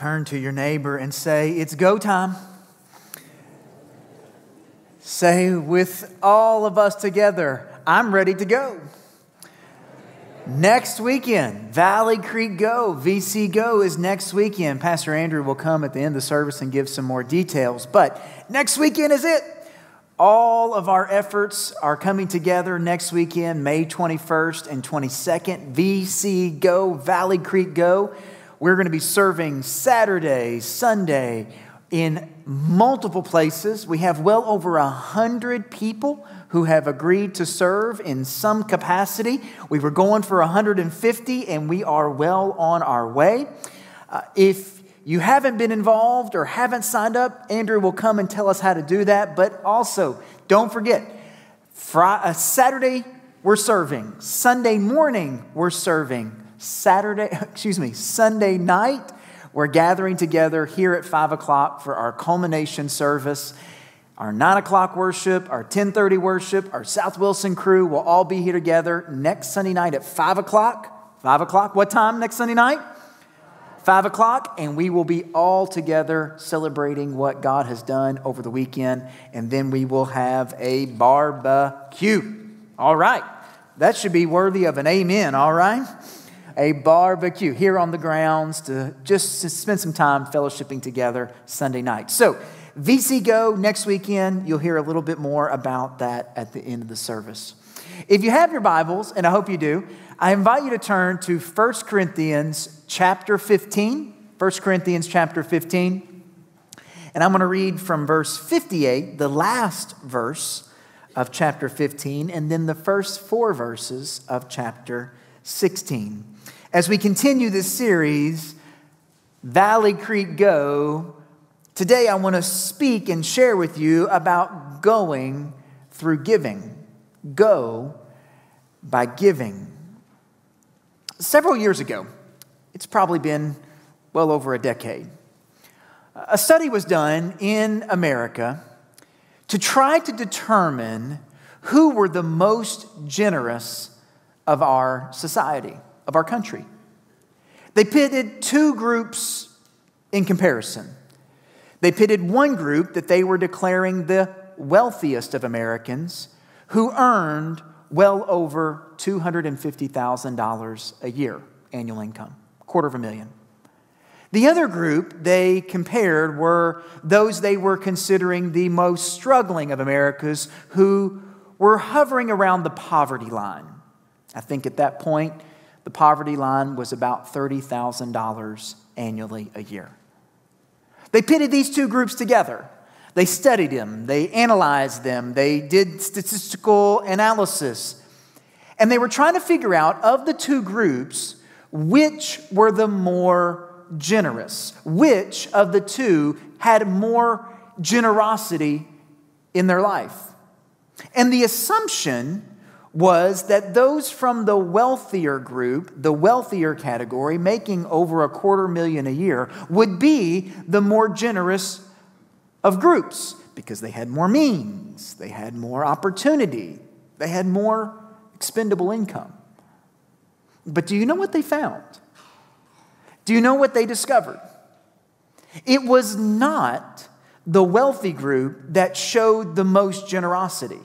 Turn to your neighbor and say, it's go time. Say with all of us together, I'm ready to go. Next weekend, Valley Creek Go, VC Go is next weekend. Pastor Andrew will come at the end of the service and give some more details. But next weekend is it. All of our efforts are coming together next weekend, May 21st and 22nd, VC Go, Valley Creek Go. We're going to be serving Saturday, Sunday in multiple places. We have well over 100 people who have agreed to serve in some capacity. We were going for 150, and we are well on our way. If you haven't been involved or haven't signed up, Andrew will come and tell us how to do that. But also, don't forget, Saturday we're serving. Sunday morning we're serving. Sunday night, we're gathering together here at 5 o'clock for our culmination service. Our 9 o'clock worship, our 10:30 worship, our South Wilson crew will all be here together next Sunday night at 5 o'clock. 5 o'clock, what time next Sunday night? 5 o'clock, and we will be all together celebrating what God has done over the weekend, and then we will have a barbecue. All right, that should be worthy of an amen, all right? A barbecue here on the grounds to spend some time fellowshipping together Sunday night. So VC Go next weekend. You'll hear a little bit more about that at the end of the service. If you have your Bibles, and I hope you do, I invite you to turn to 1 Corinthians chapter 15. 1 Corinthians chapter 15. And I'm going to read from verse 58, the last verse of chapter 15, and then the first four verses of chapter 16. As we continue this series, Valley Creek Go, today I want to speak and share with you about going through giving. Go by giving. Several years ago, it's probably been well over a decade, a study was done in America to try to determine who were the most generous of our society, of our country. They pitted two groups in comparison. They pitted one group that they were declaring the wealthiest of Americans, who earned well over $250,000 a year annual income, $250,000. The other group they compared were those they were considering the most struggling of Americans, who were hovering around the poverty line. I think at that point, the poverty line was about $30,000 annually a year. They pitted these two groups together. They studied them. They analyzed them. They did statistical analysis. And they were trying to figure out, of the two groups, which were the more generous? Which of the two had more generosity in their life? And the assumption was that those from the wealthier group, the wealthier category, making over $250,000 a year, would be the more generous of groups because they had more means, they had more opportunity, they had more expendable income. But do you know what they found? Do you know what they discovered? It was not the wealthy group that showed the most generosity.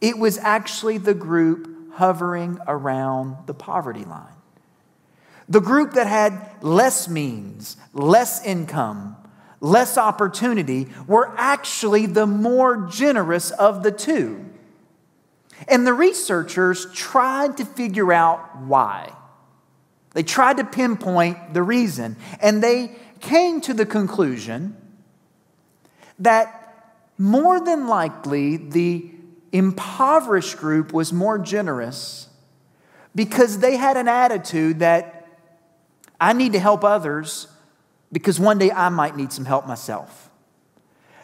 It was actually the group hovering around the poverty line. The group that had less means, less income, less opportunity were actually the more generous of the two. And the researchers tried to figure out why. They tried to pinpoint the reason. And they came to the conclusion that more than likely the impoverished group was more generous because they had an attitude that I need to help others because one day I might need some help myself.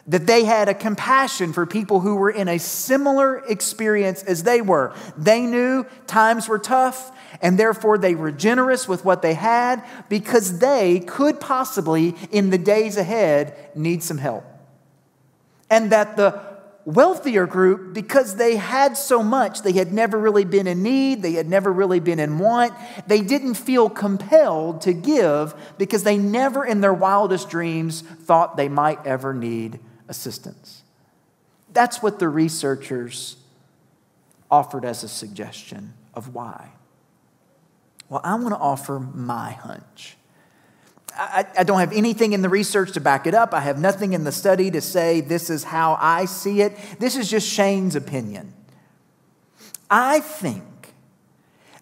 That they had a compassion for people who were in a similar experience as they were. They knew times were tough, and therefore they were generous with what they had because they could possibly in the days ahead need some help. And that the wealthier group, because they had so much, they had never really been in need, they had never really been in want. They didn't feel compelled to give because they never in their wildest dreams thought they might ever need assistance. That's what the researchers offered as a suggestion of why. Well, I want to offer my hunch. I don't have anything in the research to back it up. I have nothing in the study to say this is how I see it. This is just Shane's opinion. I think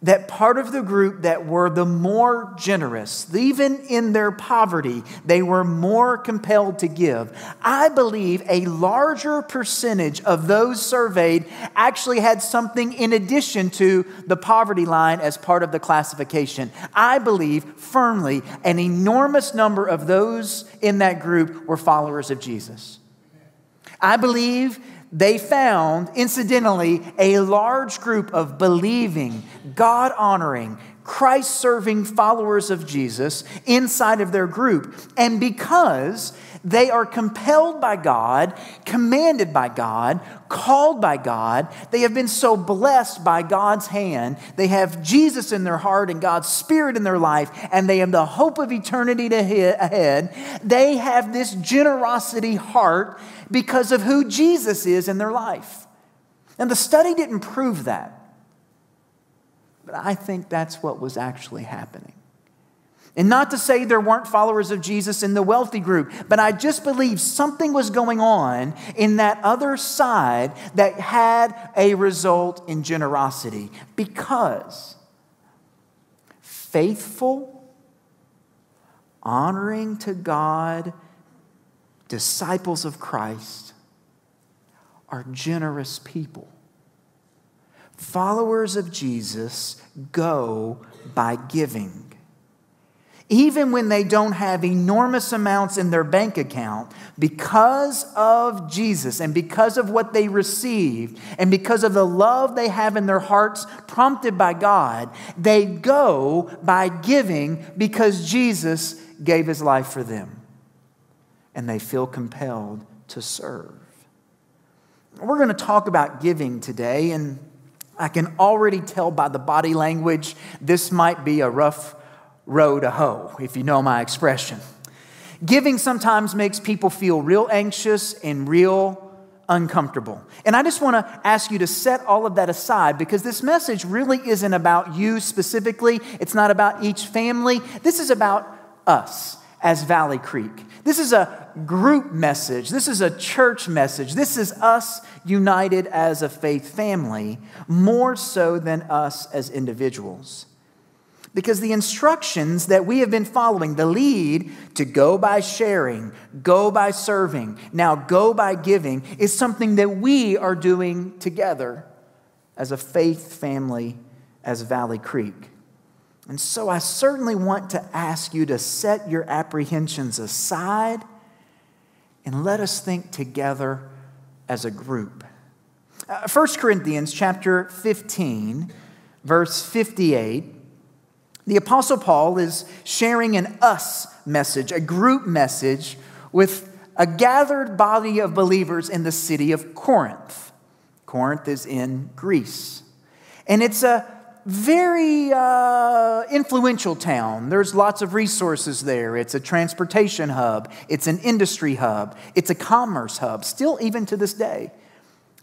that part of the group that were the more generous, even in their poverty, they were more compelled to give. I believe a larger percentage of those surveyed actually had something in addition to the poverty line as part of the classification. I believe firmly an enormous number of those in that group were followers of Jesus. I believe they found, incidentally, a large group of believing, God-honoring, Christ-serving followers of Jesus inside of their group. And because they are compelled by God, commanded by God, called by God, they have been so blessed by God's hand. They have Jesus in their heart and God's Spirit in their life, and they have the hope of eternity ahead. They have this generosity heart because of who Jesus is in their life. And the study didn't prove that, but I think that's what was actually happening. And not to say there weren't followers of Jesus in the wealthy group, but I just believe something was going on in that other side that had a result in generosity, because faithful, honoring to God, disciples of Christ are generous people. Followers of Jesus go by giving. Even when they don't have enormous amounts in their bank account, because of Jesus and because of what they received and because of the love they have in their hearts prompted by God, they go by giving because Jesus gave his life for them. And they feel compelled to serve. We're going to talk about giving today, and I can already tell by the body language this might be a rough row to hoe, if you know my expression. Giving sometimes makes people feel real anxious and real uncomfortable. And I just want to ask you to set all of that aside, because this message really isn't about you specifically. It's not about each family. This is about us as Valley Creek. This is a group message. This is a church message. This is us united as a faith family, more so than us as individuals. Because the instructions that we have been following, the lead to go by sharing, go by serving, now go by giving, is something that we are doing together as a faith family, as Valley Creek. And so I certainly want to ask you to set your apprehensions aside and let us think together as a group. 1 Corinthians chapter 15, verse 58. The Apostle Paul is sharing an us message, a group message, with a gathered body of believers in the city of Corinth. Corinth is in Greece. And it's a very influential town. There's lots of resources there. It's a transportation hub. It's an industry hub. It's a commerce hub, still even to this day.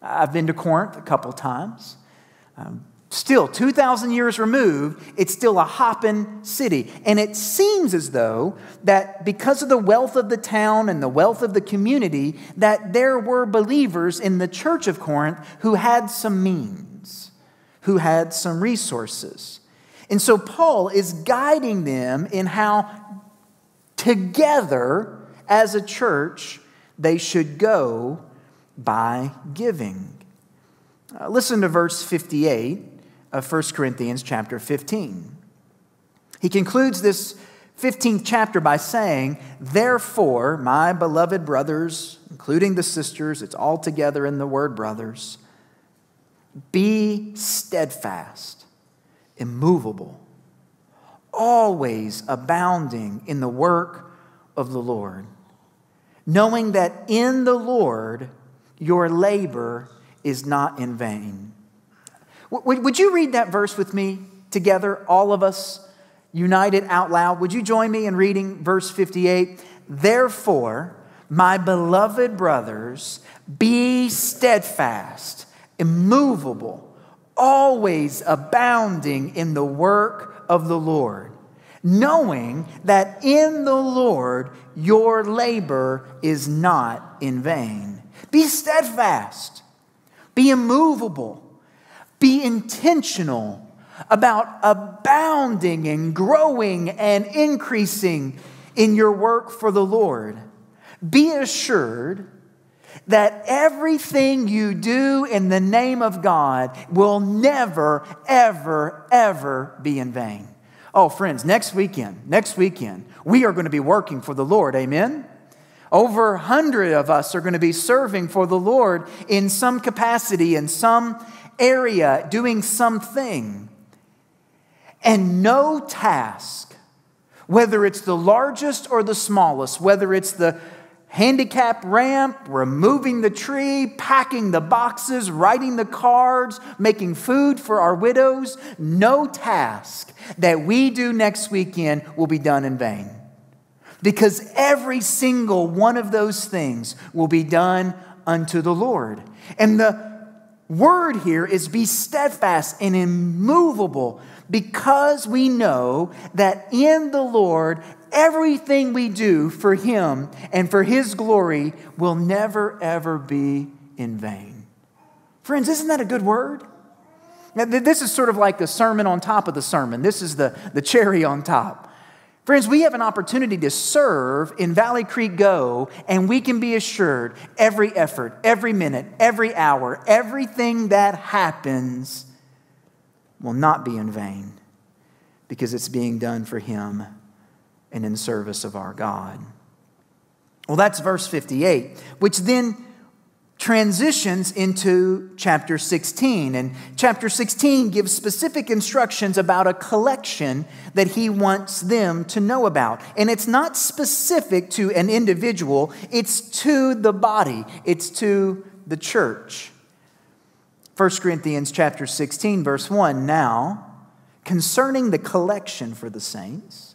I've been to Corinth a couple times. Still, 2,000 years removed, it's still a hopping city. And it seems as though that because of the wealth of the town and the wealth of the community, that there were believers in the church of Corinth who had some means, who had some resources. And so Paul is guiding them in how together as a church they should go by giving. Listen to verse 58 of 1 Corinthians chapter 15. He concludes this 15th chapter by saying, "Therefore, my beloved brothers," including the sisters, it's all together in the word brothers, "be steadfast, immovable, always abounding in the work of the Lord, knowing that in the Lord your labor is not in vain. Would you read that verse with me together, all of us united out loud? Would you join me in reading verse 58? Therefore, my beloved brothers, be steadfast, immovable, always abounding in the work of the Lord, knowing that in the Lord your labor is not in vain. Be steadfast, be immovable, be intentional about abounding and growing and increasing in your work for the Lord. Be assured that everything you do in the name of God will never, ever, ever be in vain. Oh, friends, next weekend, we are going to be working for the Lord. Amen? Over 100 of us are going to be serving for the Lord in some capacity, in some area, doing something. And no task, whether it's the largest or the smallest, whether it's the handicap ramp, removing the tree, packing the boxes, writing the cards, making food for our widows, no task that we do next weekend will be done in vain. Because every single one of those things will be done unto the Lord. And the word here is be steadfast and immovable, because we know that in the Lord, everything we do for Him and for His glory will never, ever be in vain. Friends, isn't that a good word? Now, this is sort of like the sermon on top of the sermon. This is the cherry on top. Friends, we have an opportunity to serve in Valley Creek Go, and we can be assured every effort, every minute, every hour, everything that happens will not be in vain, because it's being done for Him and in service of our God. Well, that's verse 58, which then transitions into chapter 16. And chapter 16 gives specific instructions about a collection that he wants them to know about. And it's not specific to an individual, it's to the body, it's to the church. 1 Corinthians chapter 16, verse 1, now, concerning the collection for the saints,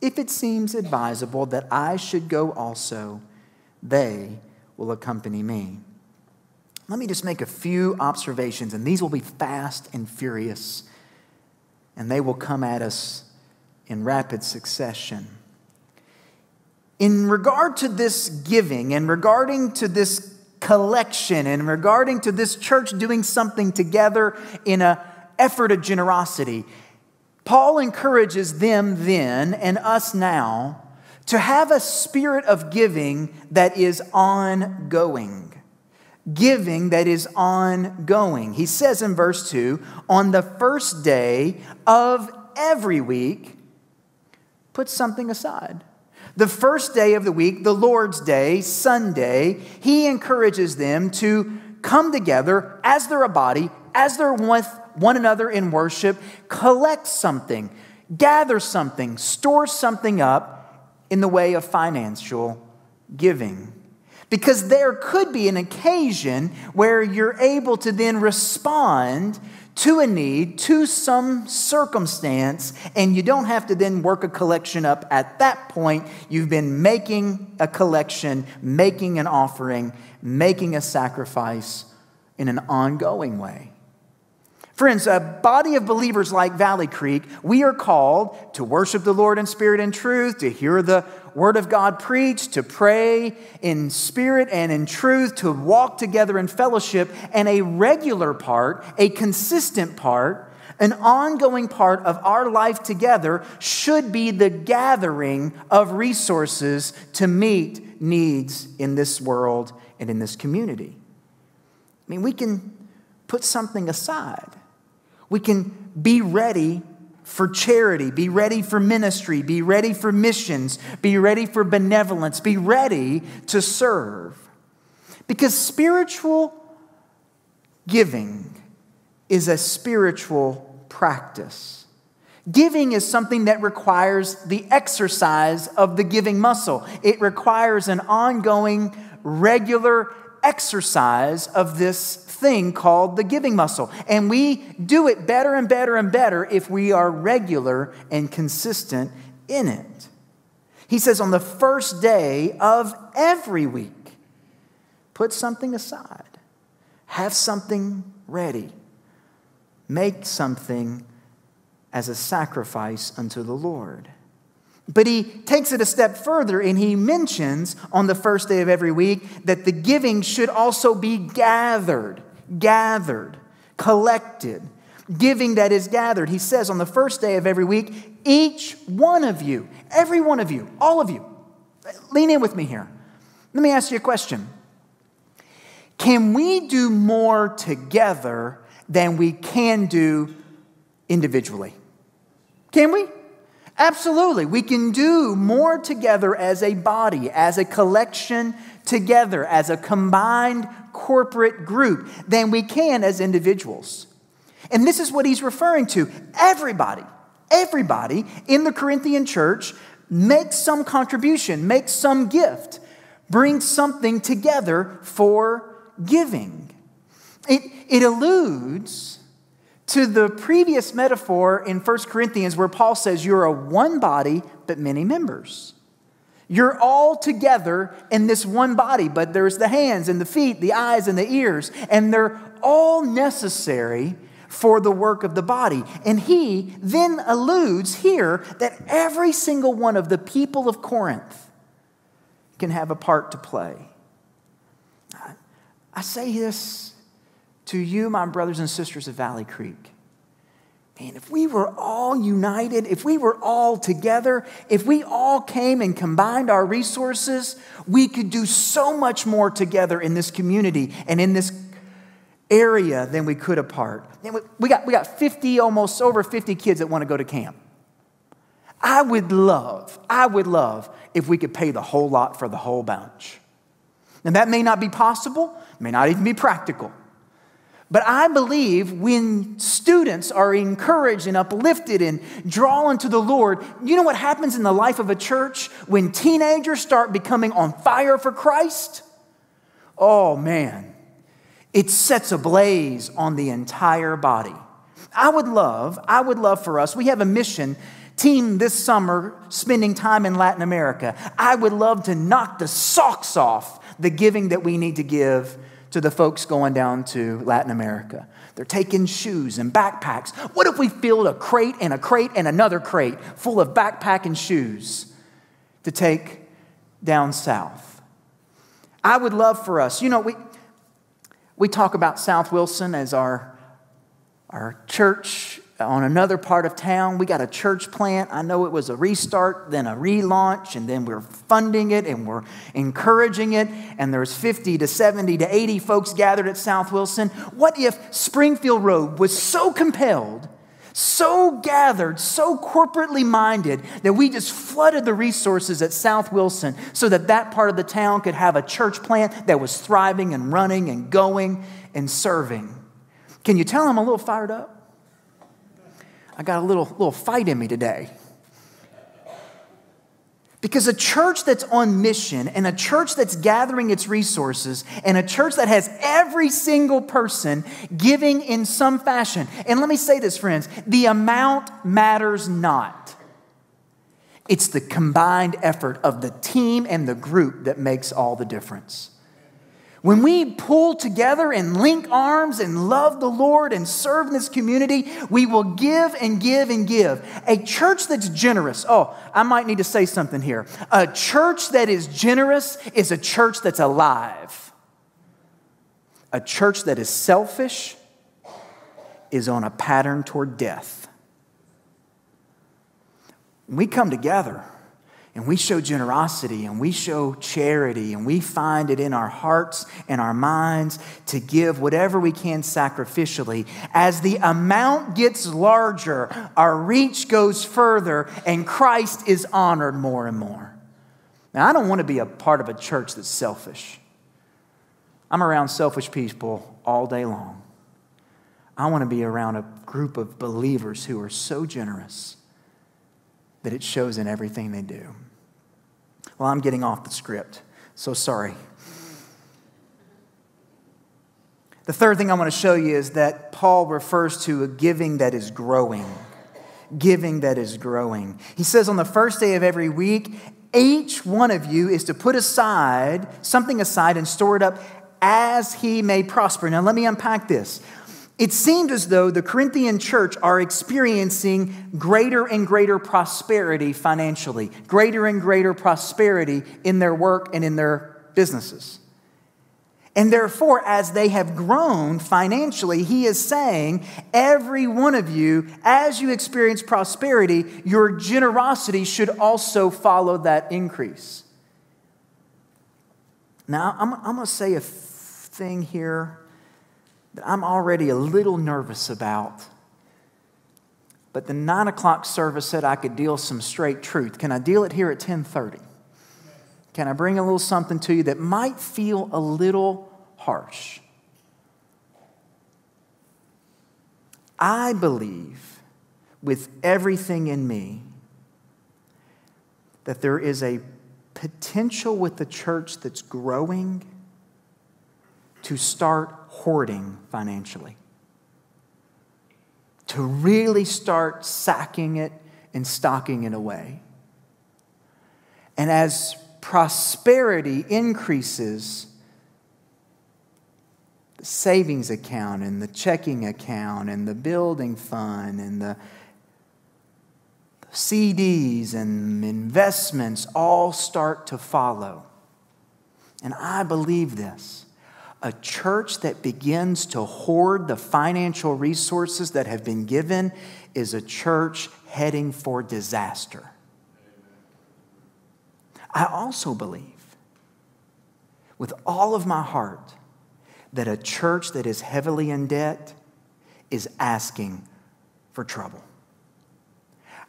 If it seems advisable that I should go also, they will accompany me. Let me just make a few observations, and these will be fast and furious, and they will come at us in rapid succession. In regard to this giving, and regarding to this collection, and regarding to this church doing something together in an effort of generosity, Paul encourages them then and us now to have a spirit of giving that is ongoing. Giving that is ongoing. He says in verse 2, on the first day of every week, put something aside. The first day of the week, the Lord's Day, Sunday, he encourages them to come together as they're a body, as they're with one another in worship, collect something, gather something, store something up in the way of financial giving. Because there could be an occasion where you're able to then respond to a need, to some circumstance, and you don't have to then work a collection up at that point. You've been making a collection, making an offering, making a sacrifice in an ongoing way. Friends, a body of believers like Valley Creek, we are called to worship the Lord in spirit and truth, to hear the Word of God preached, to pray in spirit and in truth, to walk together in fellowship, and a regular part, a consistent part, an ongoing part of our life together should be the gathering of resources to meet needs in this world and in this community. I mean, we can put something aside. We can be ready for charity, be ready for ministry, be ready for missions, be ready for benevolence, be ready to serve. Because spiritual giving is a spiritual practice. Giving is something that requires the exercise of the giving muscle. It requires an ongoing, regular exercise of this thing called the giving muscle. And we do it better and better and better if we are regular and consistent in it. He says on the first day of every week, put something aside. Have something ready. Make something as a sacrifice unto the Lord. But he takes it a step further, and he mentions on the first day of every week that the giving should also be gathered, collected, giving that is gathered. He says on the first day of every week, each one of you, every one of you, all of you, lean in with me here. Let me ask you a question. Can we do more together than we can do individually? Can we? Absolutely. We can do more together as a body, as a collection together, as a combined corporate group than we can as individuals. And this is what he's referring to. Everybody in the Corinthian church makes some contribution, makes some gift, brings something together for giving. It alludes to the previous metaphor in 1 Corinthians where Paul says you're a one body but many members. You're all together in this one body, but there's the hands and the feet, the eyes and the ears, and they're all necessary for the work of the body. And he then alludes here that every single one of the people of Corinth can have a part to play. I say this to you, my brothers and sisters of Valley Creek. Man, if we were all united, if we were all together, if we all came and combined our resources, we could do so much more together in this community and in this area than we could apart. We got 50, almost over 50 kids that want to go to camp. I would love if we could pay the whole lot for the whole bunch. Now that may not be possible, may not even be practical. But I believe when students are encouraged and uplifted and drawn to the Lord, you know what happens in the life of a church when teenagers start becoming on fire for Christ? Oh man, it sets a blaze on the entire body. I would love for us, we have a mission team this summer spending time in Latin America. I would love to knock the socks off the giving that we need to give to the folks going down to Latin America. They're taking shoes and backpacks. What if we filled a crate and another crate full of backpack and shoes to take down south? I would love for us, you know, we talk about South Wilson as our church on another part of town. We got a church plant. I know it was a restart, then a relaunch, and then we're funding it and we're encouraging it. And there's 50 to 70 to 80 folks gathered at South Wilson. What if Springfield Road was so compelled, so gathered, so corporately minded that we just flooded the resources at South Wilson so that that part of the town could have a church plant that was thriving and running and going and serving? Can you tell I'm a little fired up? I got a little fight in me today. Because a church that's on mission and a church that's gathering its resources and a church that has every single person giving in some fashion. And let me say this, friends, the amount matters not. It's the combined effort of the team and the group that makes all the difference. When we pull together and link arms and love the Lord and serve in this community, we will give and give and give. A church that's generous. Oh, I might need to say something here. A church that is generous is a church that's alive. A church that is selfish is on a pattern toward death. When we come together and we show generosity and we show charity and we find it in our hearts and our minds to give whatever we can sacrificially, as the amount gets larger, our reach goes further and Christ is honored more and more. Now, I don't want to be a part of a church that's selfish. I'm around selfish people all day long. I want to be around a group of believers who are so generous that it shows in everything they do. Well, I'm getting off the script, so sorry. The third thing I want to show you is that Paul refers to a giving that is growing. Giving that is growing. He says on the first day of every week, each one of you is to put aside, something aside and store it up as he may prosper. Now let me unpack this. It seemed as though the Corinthian church are experiencing greater and greater prosperity financially, greater and greater prosperity in their work and in their businesses. And therefore, as they have grown financially, he is saying, every one of you, as you experience prosperity, your generosity should also follow that increase. Now, I'm going to say a thing here that I'm already a little nervous about. But the 9 o'clock service said I could deal some straight truth. Can I deal it here at 10:30? Can I bring a little something to you that might feel a little harsh? I believe with everything in me that there is a potential with the church that's growing to start hoarding financially, to really start sacking it and stocking it away. And as prosperity increases, the savings account and the checking account and the building fund and the CDs and investments all start to follow. And I believe this. A church that begins to hoard the financial resources that have been given is a church heading for disaster. I also believe with all of my heart that a church that is heavily in debt is asking for trouble.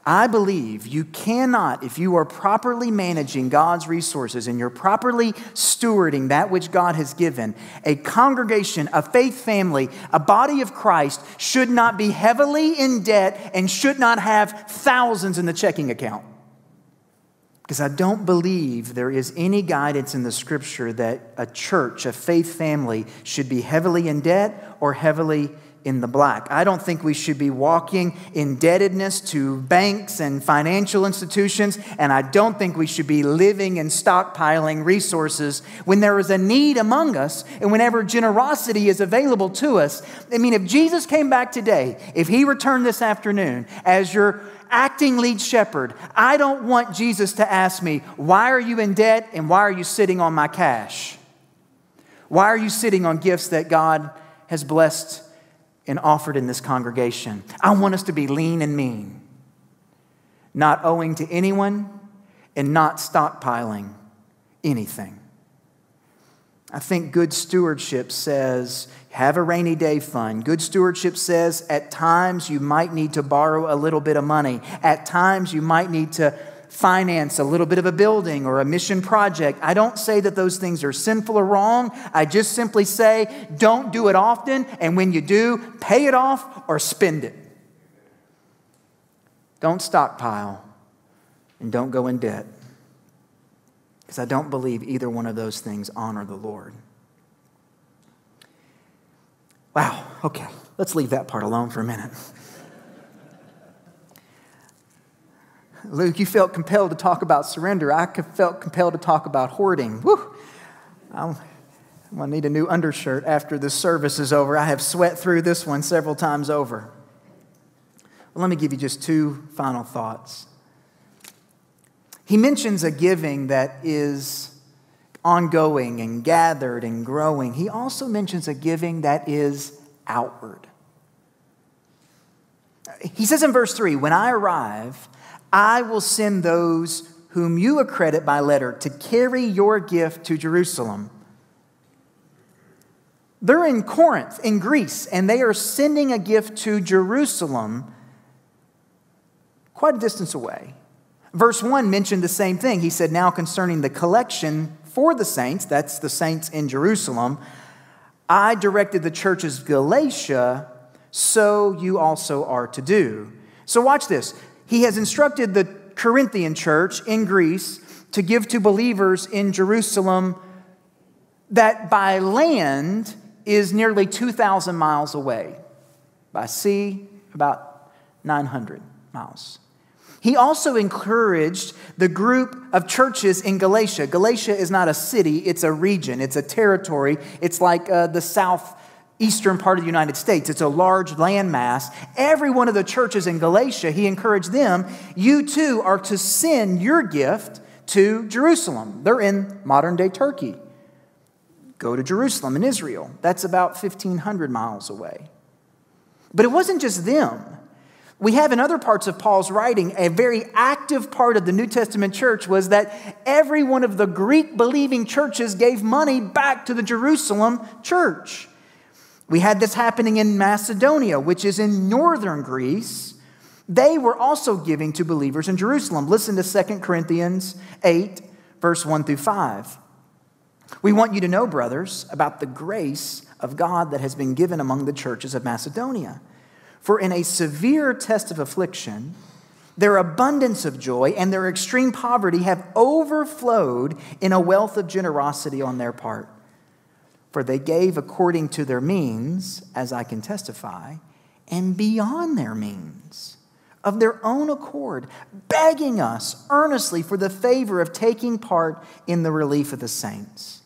I believe you cannot, if you are properly managing God's resources and you're properly stewarding that which God has given, a congregation, a faith family, a body of Christ should not be heavily in debt and should not have thousands in the checking account. Because I don't believe there is any guidance in the scripture that a church, a faith family, should be heavily in debt or heavily in the black. I don't think we should be walking indebtedness to banks and financial institutions, and I don't think we should be living and stockpiling resources when there is a need among us and whenever generosity is available to us. I mean, if Jesus came back today, if he returned this afternoon as your acting lead shepherd, I don't want Jesus to ask me, why are you in debt and why are you sitting on my cash? Why are you sitting on gifts that God has blessed and offered in this congregation? I want us to be lean and mean, not owing to anyone and not stockpiling anything. I think good stewardship says, have a rainy day fund. Good stewardship says, at times you might need to borrow a little bit of money. At times you might need to finance a little bit of a building or a mission project. I don't say that those things are sinful or wrong. I just simply say, don't do it often. And when you do, pay it off or spend it. Don't stockpile and don't go in debt. Because I don't believe either one of those things honor the Lord. Wow, okay, let's leave that part alone for a minute. Luke, you felt compelled to talk about surrender. I felt compelled to talk about hoarding. Woo! I'm going to need a new undershirt after this service is over. I have sweat through this one several times over. Well, let me give you just two final thoughts. He mentions a giving that is ongoing and gathered and growing. He also mentions a giving that is outward. He says in verse 3, when I arrive, I will send those whom you accredit by letter, to carry your gift to Jerusalem." They're in Corinth, in Greece, and they are sending a gift to Jerusalem, quite a distance away. Verse 1 mentioned the same thing. He said, "Now concerning the collection for the saints," that's the saints in Jerusalem, "I directed the churches of Galatia, so you also are to do." So watch this. He has instructed the Corinthian church in Greece to give to believers in Jerusalem that by land is nearly 2,000 miles away. By sea, about 900 miles. He also encouraged the group of churches in Galatia. Galatia is not a city, it's a region, it's a territory. It's like the southeastern part of the United States. It's a large landmass. Every one of the churches in Galatia, he encouraged them, you too are to send your gift to Jerusalem. They're in modern-day Turkey. Go to Jerusalem in Israel. That's about 1,500 miles away. But it wasn't just them. We have in other parts of Paul's writing, a very active part of the New Testament church was that every one of the Greek-believing churches gave money back to the Jerusalem church. We had this happening in Macedonia, which is in northern Greece. They were also giving to believers in Jerusalem. Listen to 2 Corinthians 8, verse 1 through 5. "We want you to know, brothers, about the grace of God that has been given among the churches of Macedonia. For in a severe test of affliction, their abundance of joy and their extreme poverty have overflowed in a wealth of generosity on their part. For they gave according to their means, as I can testify, and beyond their means, of their own accord, begging us earnestly for the favor of taking part in the relief of the saints.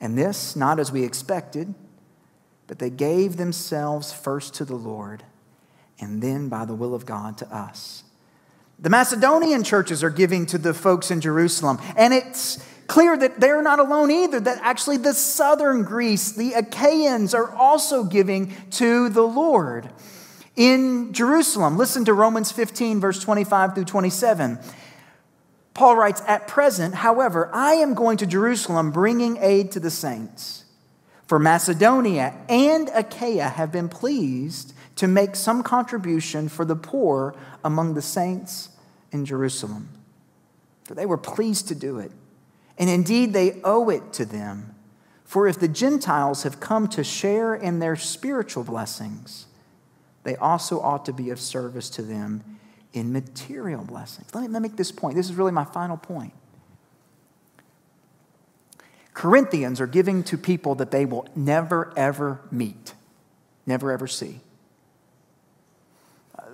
And this, not as we expected, but they gave themselves first to the Lord, and then by the will of God to us." The Macedonian churches are giving to the folks in Jerusalem. And it's clear that they're not alone either, that actually the southern Greece, the Achaeans, are also giving to the Lord. In Jerusalem, listen to Romans 15, verse 25 through 27. Paul writes, "At present, however, I am going to Jerusalem bringing aid to the saints. For Macedonia and Achaia have been pleased to make some contribution for the poor among the saints in Jerusalem." For they were pleased to do it. And indeed, they owe it to them. For if the Gentiles have come to share in their spiritual blessings, they also ought to be of service to them in material blessings. Let me make this point. This is really my final point. Corinthians are giving to people that they will never, ever meet, never, ever see.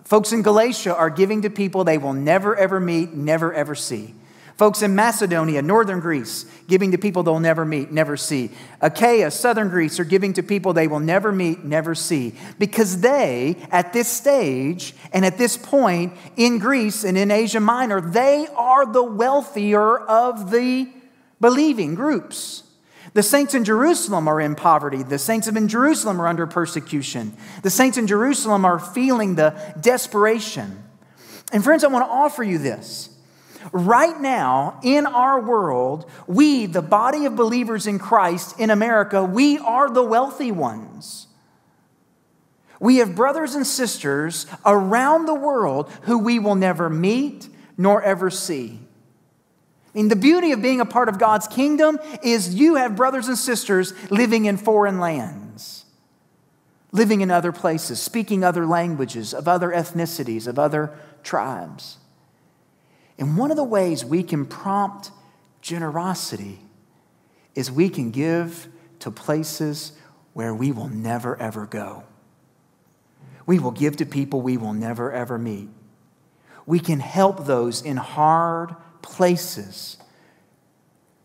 Folks in Galatia are giving to people they will never, ever meet, never, ever see. Folks in Macedonia, northern Greece, giving to people they'll never meet, never see. Achaia, southern Greece, are giving to people they will never meet, never see. Because they, at this stage and at this point in Greece and in Asia Minor, they are the wealthier of the believing groups. The saints in Jerusalem are in poverty. The saints in Jerusalem are under persecution. The saints in Jerusalem are feeling the desperation. And friends, I want to offer you this. Right now, in our world, we, the body of believers in Christ in America, we are the wealthy ones. We have brothers and sisters around the world who we will never meet nor ever see. I mean, the beauty of being a part of God's kingdom is you have brothers and sisters living in foreign lands, living in other places, speaking other languages, of other ethnicities, of other tribes. And one of the ways we can prompt generosity is we can give to places where we will never, ever go. We will give to people we will never, ever meet. We can help those in hard places,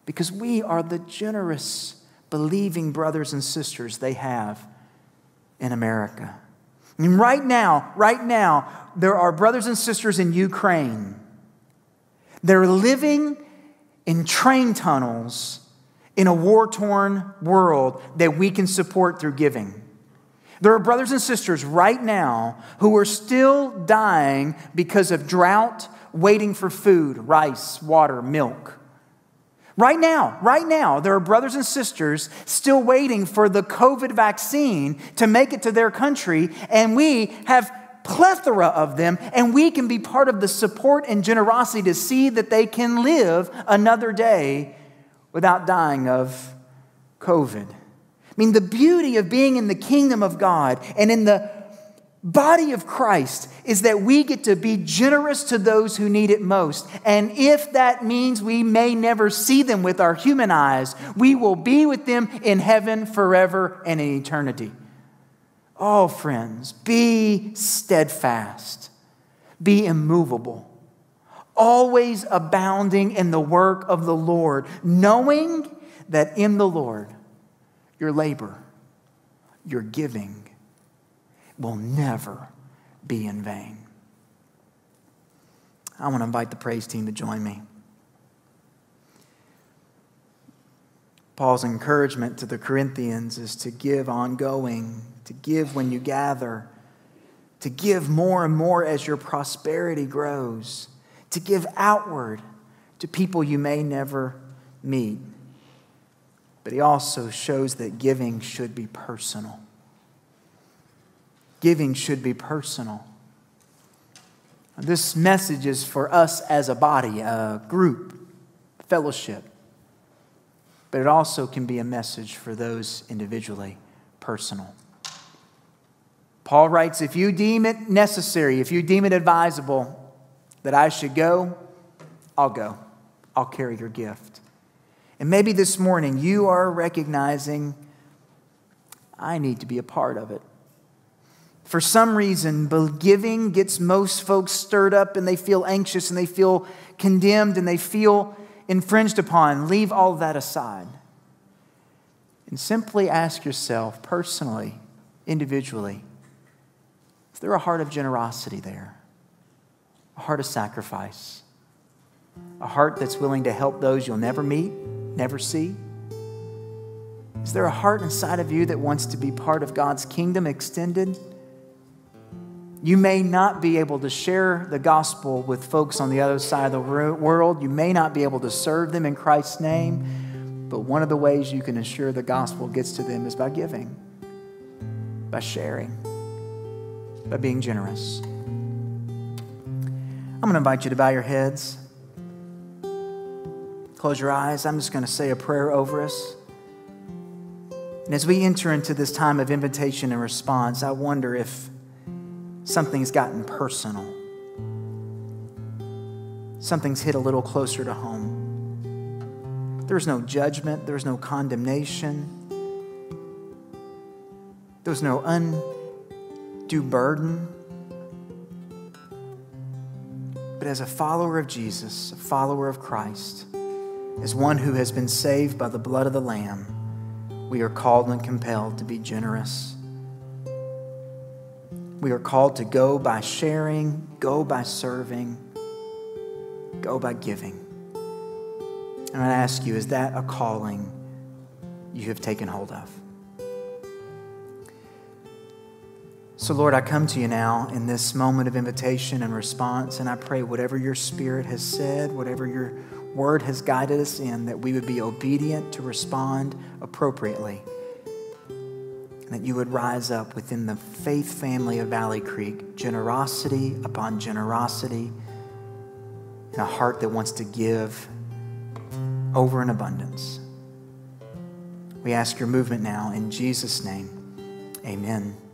because we are the generous, believing brothers and sisters they have in America. And right now, there are brothers and sisters in Ukraine. They're living in train tunnels in a war-torn world that we can support through giving. There are brothers and sisters right now who are still dying because of drought, waiting for food, rice, water, milk. Right now, there are brothers and sisters still waiting for the COVID vaccine to make it to their country, and we have plethora of them, and we can be part of the support and generosity to see that they can live another day without dying of COVID. I mean, the beauty of being in the kingdom of God and in the body of Christ is that we get to be generous to those who need it most. And if that means we may never see them with our human eyes, we will be with them in heaven forever and in eternity. Oh, friends, be steadfast, be immovable, always abounding in the work of the Lord, knowing that in the Lord, your labor, your giving will never be in vain. I want to invite the praise team to join me. Paul's encouragement to the Corinthians is to give ongoing, to give when you gather, to give more and more as your prosperity grows, to give outward to people you may never meet. But he also shows that giving should be personal. Giving should be personal. This message is for us as a body, a group, fellowship. But it also can be a message for those individually, personal. Paul writes, if you deem it necessary, if you deem it advisable that I should go. I'll carry your gift. And maybe this morning you are recognizing I need to be a part of it. For some reason, giving gets most folks stirred up and they feel anxious and they feel condemned and they feel infringed upon. Leave all that aside. And simply ask yourself personally, individually, is there a heart of generosity there? A heart of sacrifice? A heart that's willing to help those you'll never meet, never see? Is there a heart inside of you that wants to be part of God's kingdom extended? You may not be able to share the gospel with folks on the other side of the world. You may not be able to serve them in Christ's name. But one of the ways you can ensure the gospel gets to them is by giving, by sharing, by being generous. I'm going to invite you to bow your heads. Close your eyes. I'm just going to say a prayer over us. And as we enter into this time of invitation and response, I wonder if something's gotten personal. Something's hit a little closer to home. There's no judgment. There's no condemnation. There's no undue burden. But as a follower of Jesus, a follower of Christ, as one who has been saved by the blood of the Lamb, we are called and compelled to be generous. We are called to go by sharing, go by serving, go by giving. And I ask you, is that a calling you have taken hold of? So, Lord, I come to you now in this moment of invitation and response, and I pray whatever your Spirit has said, whatever your word has guided us in, that we would be obedient to respond appropriately, and that you would rise up within the faith family of Valley Creek, generosity upon generosity, and a heart that wants to give over in abundance. We ask your movement now in Jesus' name. Amen.